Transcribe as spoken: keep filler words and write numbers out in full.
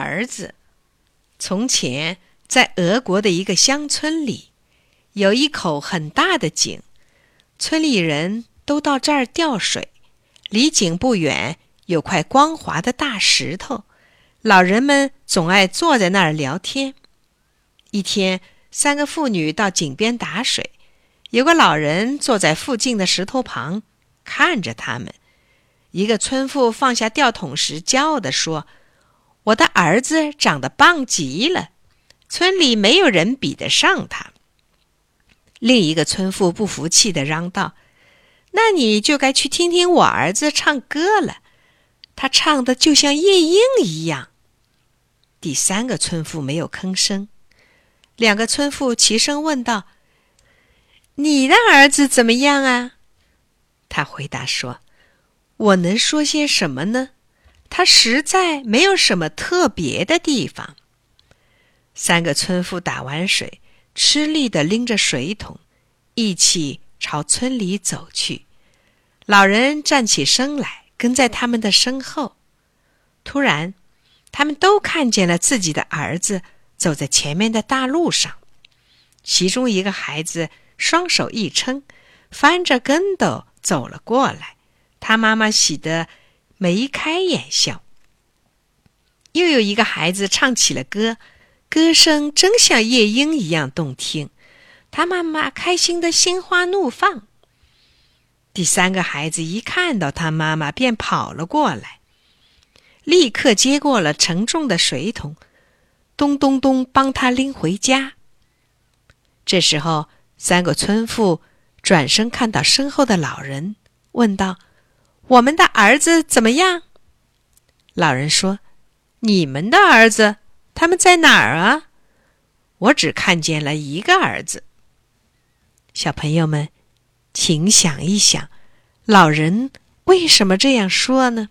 儿子。从前，在俄国的一个乡村里，有一口很大的井，村里人都到这儿吊水。离井不远，有块光滑的大石头，老人们总爱坐在那儿聊天。一天，三个妇女到井边打水，有个老人坐在附近的石头旁，看着他们。一个村妇放下吊桶时，骄傲地说：“我的儿子长得棒极了，村里没有人比得上他。”另一个村妇不服气地嚷道：“那你就该去听听我儿子唱歌了，他唱的就像夜莺一样。”第三个村妇没有吭声。两个村妇齐声问道：“你的儿子怎么样啊？”他回答说：“我能说些什么呢？他实在没有什么特别的地方。”三个村妇打完水，吃力地拎着水桶，一起朝村里走去。老人站起身来，跟在他们的身后。突然，他们都看见了自己的儿子走在前面的大路上。其中一个孩子双手一撑，翻着跟斗走了过来，他妈妈喜得眉开眼笑。又有一个孩子唱起了歌，歌声真像夜莺一样动听，他妈妈开心得心花怒放。第三个孩子一看到他妈妈便跑了过来，立刻接过了沉重的水桶，咚咚咚帮他拎回家。这时候，三个村妇转身看到身后的老人，问道：“我们的儿子怎么样？”老人说：“你们的儿子？他们在哪儿啊？我只看见了一个儿子。”小朋友们，请想一想，老人为什么这样说呢？